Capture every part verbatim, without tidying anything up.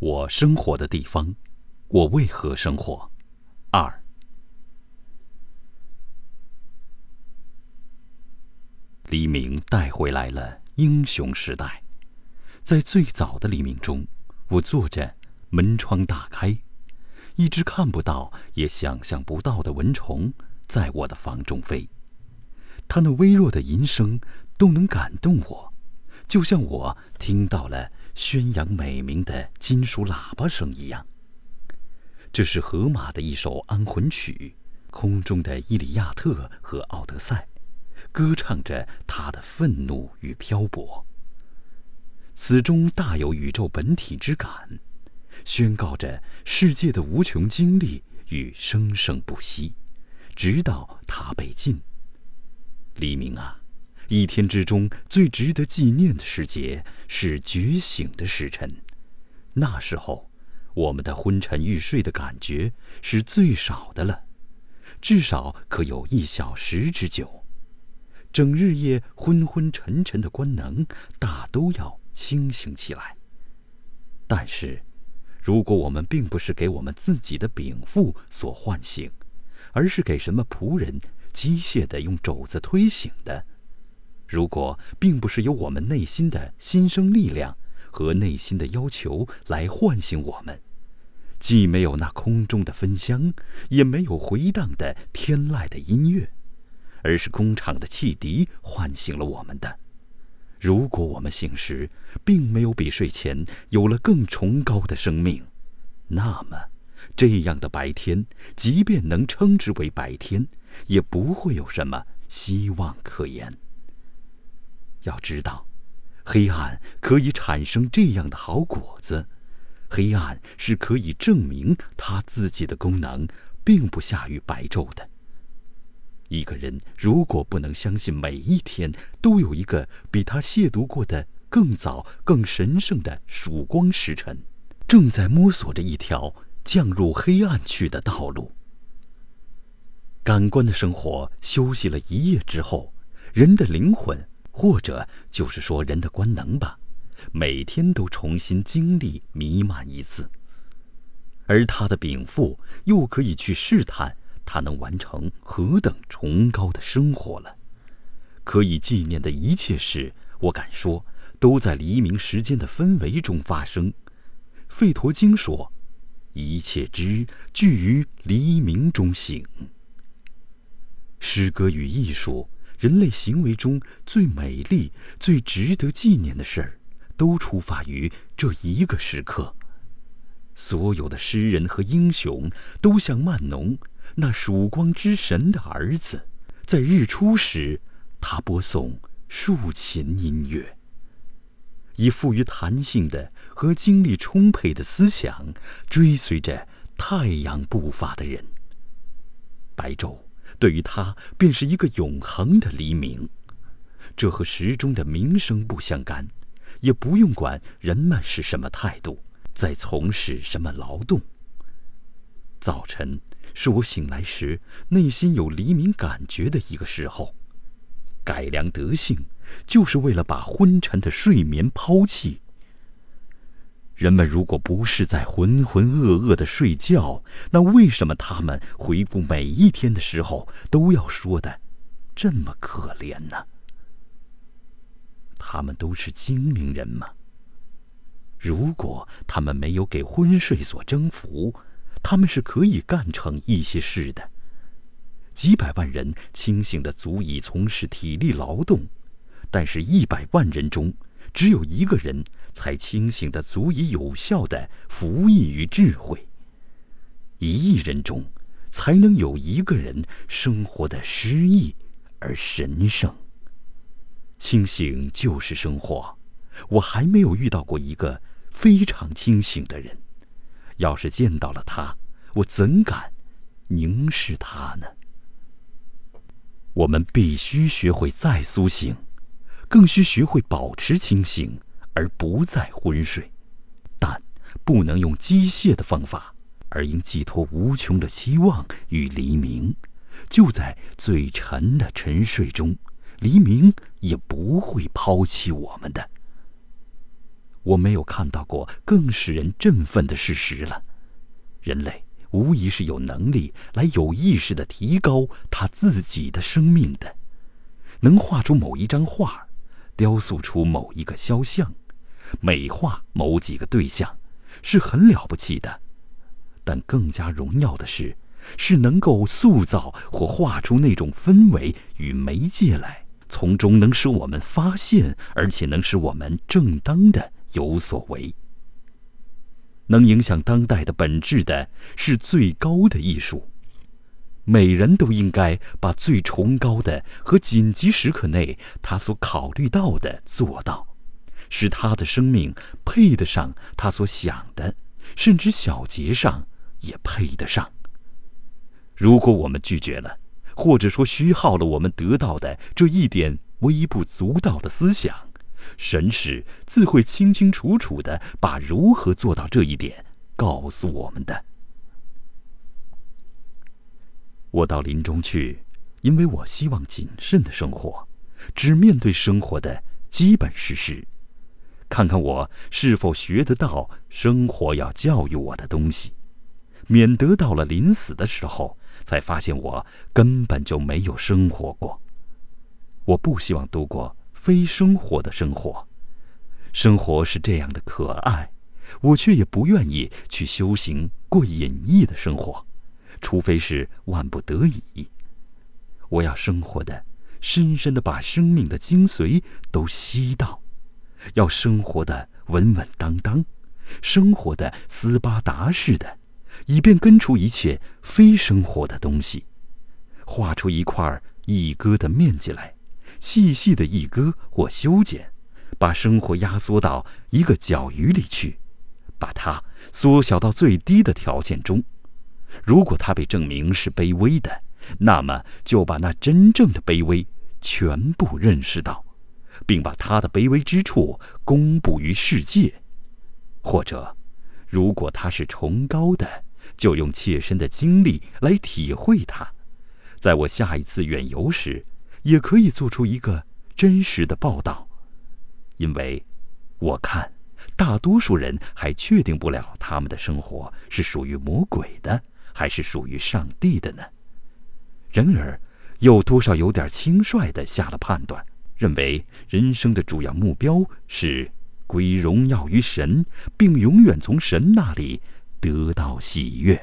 我生活的地方，我为何生活？二，黎明带回来了英雄时代。在最早的黎明中，我坐着，门窗大开，一只看不到也想象不到的蚊虫在我的房中飞，它那微弱的吟声都能感动我，就像我听到了宣扬美名的金属喇叭声一样。这是荷马的一首安魂曲，空中的伊里亚特和奥德赛歌唱着他的愤怒与漂泊，此中大有宇宙本体之感，宣告着世界的无穷经历与生生不息，直到它被禁。黎明啊，一天之中最值得纪念的时节是觉醒的时辰。那时候我们的昏沉欲睡的感觉是最少的了，至少可有一小时之久，整日夜昏昏沉沉的官能大都要清醒起来。但是如果我们并不是给我们自己的禀赋所唤醒，而是给什么仆人机械地用肘子推醒的，如果并不是由我们内心的新生力量和内心的要求来唤醒我们，既没有那空中的芬香，也没有回荡的天籁的音乐，而是工厂的汽笛唤醒了我们的。如果我们醒时并没有比睡前有了更崇高的生命，那么这样的白天，即便能称之为白天，也不会有什么希望可言。要知道，黑暗可以产生这样的好果子，黑暗是可以证明它自己的功能并不下于白昼的。一个人如果不能相信每一天都有一个比他亵渎过的更早更神圣的曙光时辰，正在摸索着一条降入黑暗去的道路。感官的生活休息了一夜之后，人的灵魂，或者就是说人的官能吧，每天都重新经历弥漫一次，而他的禀赋又可以去试探他能完成何等崇高的生活了。可以纪念的一切事，我敢说都在黎明时间的氛围中发生。费陀经说，一切知聚于黎明中醒。诗歌与艺术，人类行为中最美丽最值得纪念的事儿，都出发于这一个时刻。所有的诗人和英雄都像曼农那曙光之神的儿子，在日出时他播送竖琴音乐，以富于弹性的和精力充沛的思想追随着太阳步伐的人。白昼对于他便是一个永恒的黎明，这和时钟的鸣声不相干，也不用管人们是什么态度，在从事什么劳动。早晨是我醒来时内心有黎明感觉的一个时候，改良德性就是为了把昏沉的睡眠抛弃。人们如果不是在浑浑噩噩的睡觉，那为什么他们回顾每一天的时候都要说的这么可怜呢？他们都是精明人吗？如果他们没有给昏睡所征服，他们是可以干成一些事的。几百万人清醒的足以从事体力劳动，但是一百万人中只有一个人才清醒的足以有效的服役于智慧，一亿人中才能有一个人生活的诗意而神圣。清醒就是生活，我还没有遇到过一个非常清醒的人，要是见到了他，我怎敢凝视他呢？我们必须学会再苏醒，更需学会保持清醒而不再昏睡，但不能用机械的方法，而应寄托无穷的期望与黎明。就在最沉的沉睡中，黎明也不会抛弃我们的。我没有看到过更使人振奋的事实了。人类无疑是有能力来有意识地提高他自己的生命的，能画出某一张画，雕塑出某一个肖像，美化某几个对象，是很了不起的。但更加荣耀的是，是能够塑造或画出那种氛围与媒介来，从中能使我们发现，而且能使我们正当的有所为。能影响当代的本质的是最高的艺术，每人都应该把最崇高的和紧急时刻内他所考虑到的做到，使他的生命配得上他所想的，甚至小节上也配得上。如果我们拒绝了，或者说虚耗了我们得到的这一点微不足道的思想，神使自会清清楚楚地把如何做到这一点告诉我们的。我到林中去，因为我希望谨慎的生活，只面对生活的基本事实，看看我是否学得到生活要教育我的东西，免得到了临死的时候才发现我根本就没有生活过。我不希望度过非生活的生活，生活是这样的可爱，我却也不愿意去修行过隐逸的生活，除非是万不得已。我要生活的深深地把生命的精髓都吸到，要生活的稳稳当当，生活的斯巴达式的，以便根除一切非生活的东西，画出一块一戈的面积来，细细的一割或修剪，把生活压缩到一个角隅里去，把它缩小到最低的条件中。如果它被证明是卑微的，那么就把那真正的卑微全部认识到，并把它的卑微之处公布于世界。或者如果它是崇高的，就用切身的经历来体会它，在我下一次远游时也可以做出一个真实的报道。因为我看大多数人还确定不了他们的生活是属于魔鬼的还是属于上帝的呢。然而又多少有点轻率地下了判断，认为人生的主要目标是归荣耀于神，并永远从神那里得到喜悦。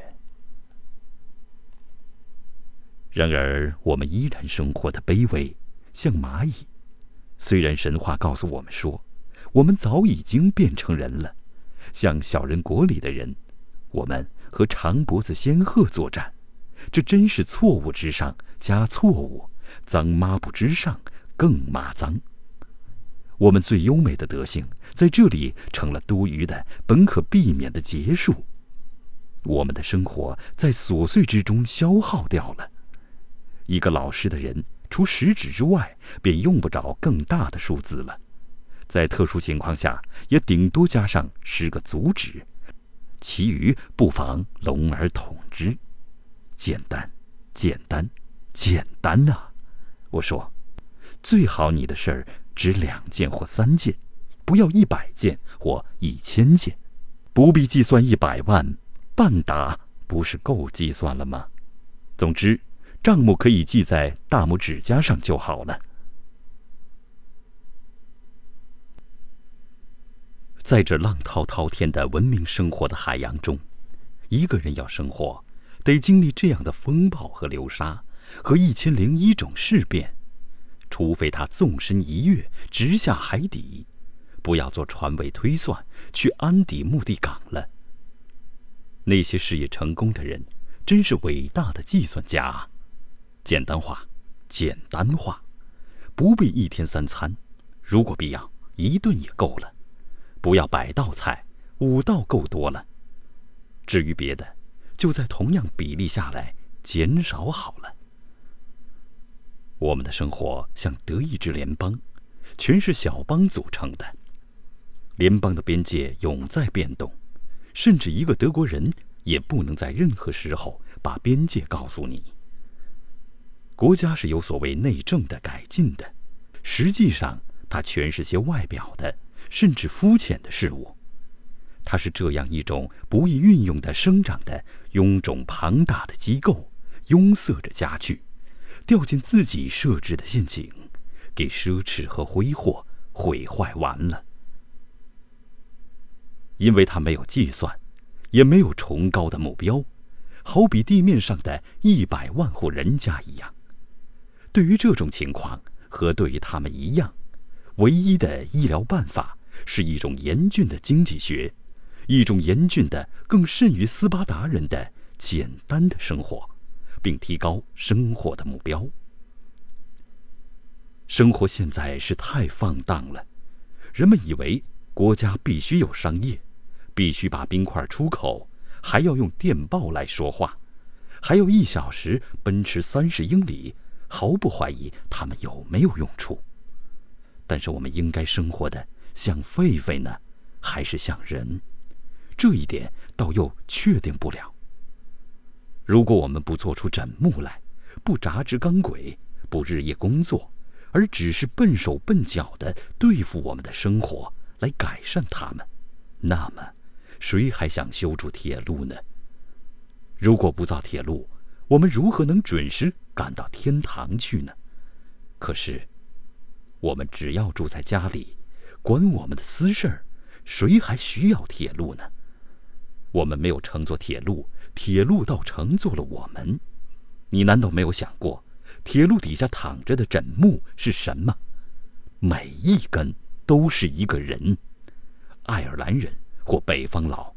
然而我们依然生活的卑微，像蚂蚁。虽然神话告诉我们说我们早已经变成人了，像小人国里的人，我们和长脖子仙鹤作战，这真是错误之上加错误，脏抹布之上更抹脏。我们最优美的德性在这里成了多余的本可避免的结束，我们的生活在琐碎之中消耗掉了。一个老实的人除食指之外便用不着更大的数字了，在特殊情况下也顶多加上十个足指，其余不妨笼而统之。简单简单简单啊，我说，最好你的事儿只两件或三件，不要一百件或一千件，不必计算一百万半打，不是够计算了吗？总之账目可以记在大拇指甲上就好了。在这浪涛滔天的文明生活的海洋中，一个人要生活得经历这样的风暴和流沙和一千零一种事变，除非他纵身一跃直下海底。不要做船位推算去安抵目的港了。那些事业成功的人真是伟大的计算家啊。简单化简单化，不必一天三餐，如果必要一顿也够了，不要百道菜，五道够多了。至于别的，就在同样比例下来减少好了。我们的生活像德意志联邦，全是小邦组成的，联邦的边界永在变动，甚至一个德国人也不能在任何时候把边界告诉你。国家是有所谓内政的改进的，实际上它全是些外表的，甚至肤浅的事物。它是这样一种不易运用的生长的臃肿庞大的机构，拥塞着家具，掉进自己设置的陷阱，给奢侈和挥霍毁坏完了。因为它没有计算，也没有崇高的目标，好比地面上的一百万户人家一样。对于这种情况，和对于他们一样，唯一的医疗办法是一种严峻的经济学，一种严峻的更甚于斯巴达人的简单的生活，并提高生活的目标。生活现在是太放荡了，人们以为国家必须有商业，必须把冰块出口，还要用电报来说话，还有一小时奔驰三十英里，毫不怀疑他们有没有用处。但是我们应该生活的像狒狒呢，还是像人？这一点倒又确定不了。如果我们不做出枕木来，不扎直钢轨，不日夜工作，而只是笨手笨脚地对付我们的生活，来改善它们，那么谁还想修筑铁路呢？如果不造铁路，我们如何能准时赶到天堂去呢？可是我们只要住在家里，管我们的私事儿，谁还需要铁路呢？我们没有乘坐铁路，铁路倒乘坐了我们。你难道没有想过，铁路底下躺着的枕木是什么？每一根都是一个人，爱尔兰人或北方佬。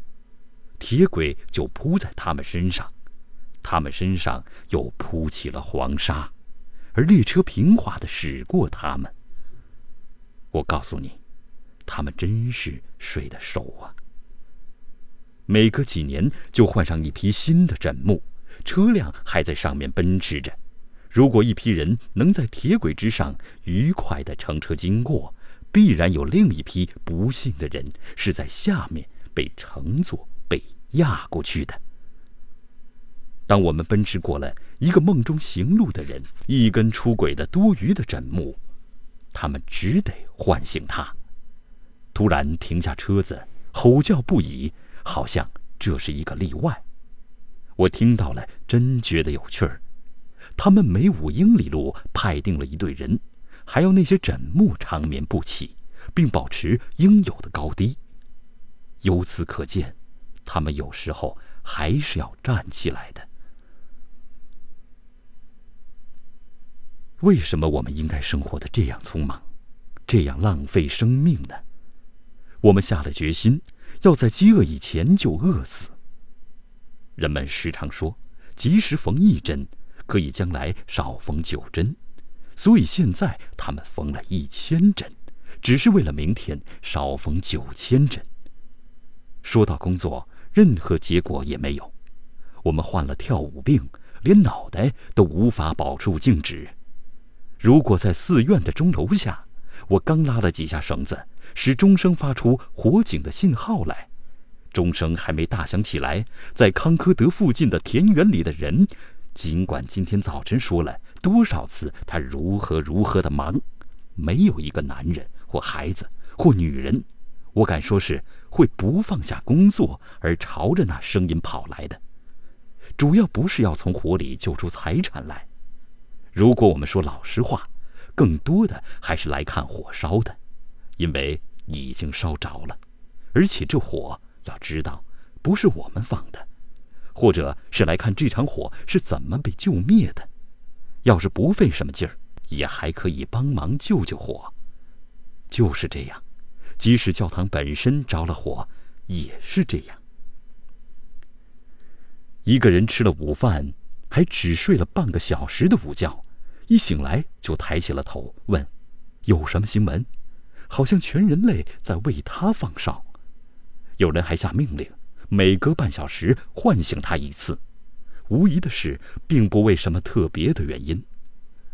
铁轨就铺在他们身上，他们身上又铺起了黄沙，而列车平滑地驶过他们。我告诉你，他们真是睡得熟啊。每隔几年就换上一批新的枕木，车辆还在上面奔驰着。如果一批人能在铁轨之上愉快地乘车经过，必然有另一批不幸的人是在下面被乘坐、被压过去的。当我们奔驰过了一个梦中行路的人，一根出轨的多余的枕木，他们只得唤醒他，突然停下车子，吼叫不已，好像这是一个例外。我听到了，真觉得有趣儿。他们每五英里路派定了一队人，还有那些枕木长眠不起，并保持应有的高低。由此可见，他们有时候还是要站起来的。为什么我们应该生活得这样匆忙，这样浪费生命呢？我们下了决心，要在饥饿以前就饿死。人们时常说，及时缝一针，可以将来少缝九针。所以现在他们缝了一千针，只是为了明天少缝九千针。说到工作，任何结果也没有。我们患了跳舞病，连脑袋都无法保住静止。如果在寺院的钟楼下，我刚拉了几下绳子，使钟声发出火警的信号来。钟声还没大响起来，在康科德附近的田园里的人，尽管今天早晨说了多少次他如何如何的忙，没有一个男人或孩子或女人，我敢说是会不放下工作而朝着那声音跑来的。主要不是要从火里救出财产来，如果我们说老实话，更多的还是来看火烧的，因为已经烧着了，而且这火，要知道，不是我们放的，或者是来看这场火是怎么被救灭的。要是不费什么劲儿，也还可以帮忙救救火。就是这样，即使教堂本身着了火，也是这样。一个人吃了午饭，还只睡了半个小时的午觉，一醒来就抬起了头，问：“有什么新闻？”好像全人类在为他放哨。有人还下命令，每隔半小时唤醒他一次，无疑的是，并不为什么特别的原因。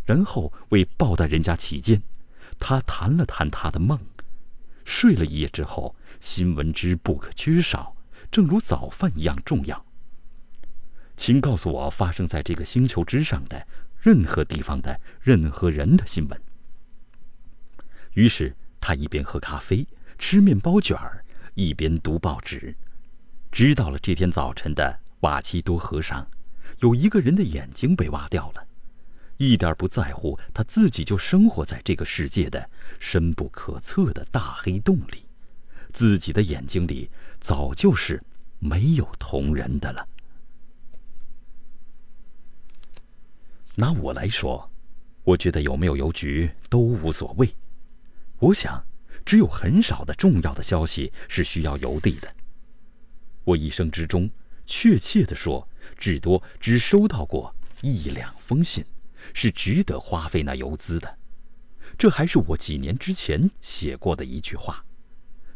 然后为报答人家起见，他谈了谈他的梦。睡了一夜之后，新闻之不可缺少，正如早饭一样重要。请告诉我发生在这个星球之上的任何地方的任何人的新闻。于是他一边喝咖啡，吃面包卷儿，一边读报纸。知道了这天早晨的瓦奇多和尚，有一个人的眼睛被挖掉了，一点不在乎他自己就生活在这个世界的深不可测的大黑洞里，自己的眼睛里早就是没有瞳仁的了。拿我来说，我觉得有没有邮局都无所谓。我想只有很少的重要的消息是需要邮递的。我一生之中，确切地说，至多只收到过一两封信是值得花费那邮资的。这还是我几年之前写过的一句话。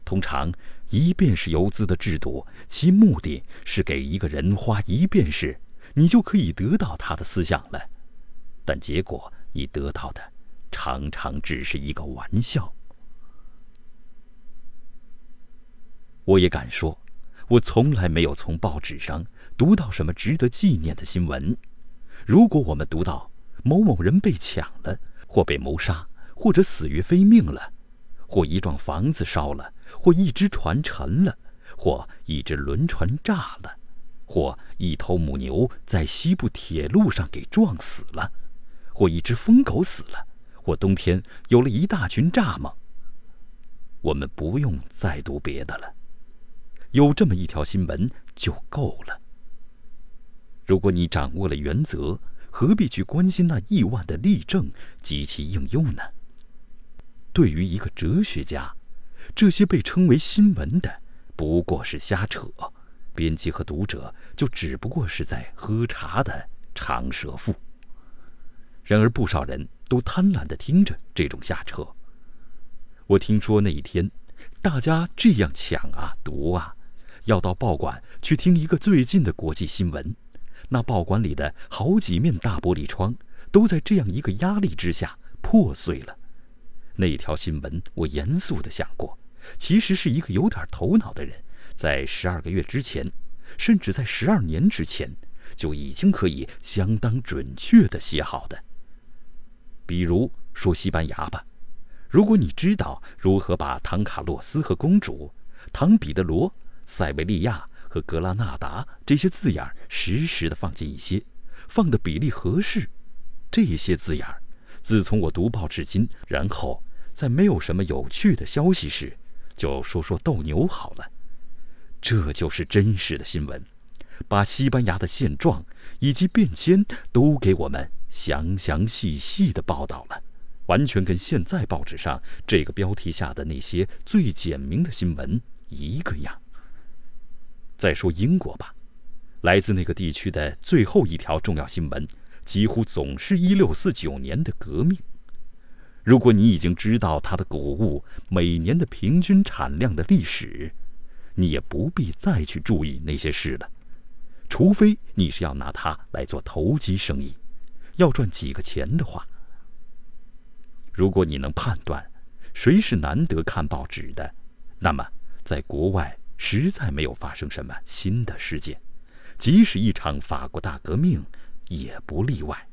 通常一便士邮资的制度，其目的是给一个人花一便士，你就可以得到他的思想了。但结果你得到的常常只是一个玩笑。我也敢说，我从来没有从报纸上读到什么值得纪念的新闻。如果我们读到某某人被抢了，或被谋杀，或者死于非命了，或一幢房子烧了，或一只船沉了，或一只轮船炸了，或一头母牛在西部铁路上给撞死了，或一只疯狗死了，或冬天有了一大群蚱蜢，我们不用再读别的了，有这么一条新闻就够了。如果你掌握了原则，何必去关心那亿万的例证及其应用呢？对于一个哲学家，这些被称为新闻的不过是瞎扯，编辑和读者就只不过是在喝茶的长舌妇。然而不少人都贪婪地听着这种瞎扯。我听说那一天大家这样抢啊读啊，要到报馆去听一个最近的国际新闻，那报馆里的好几面大玻璃窗都在这样一个压力之下破碎了。那一条新闻我严肃地想过，其实是一个有点头脑的人在十二个月之前，甚至在十二年之前就已经可以相当准确地写好的。比如说西班牙吧，如果你知道如何把唐卡洛斯和公主、唐彼得罗、塞维利亚和格拉纳达这些字眼实时地放进一些，放的比例合适，这些字眼自从我读报至今，然后在没有什么有趣的消息时就说说斗牛好了。这就是真实的新闻，把西班牙的现状以及变迁都给我们详详细细地报道了，完全跟现在报纸上这个标题下的那些最简明的新闻一个样。再说英国吧，来自那个地区的最后一条重要新闻几乎总是一六四九年的革命。如果你已经知道它的谷物每年的平均产量的历史，你也不必再去注意那些事了，除非你是要拿它来做投机生意，要赚几个钱的话。如果你能判断谁是难得看报纸的，那么在国外实在没有发生什么新的事件，即使一场法国大革命也不例外。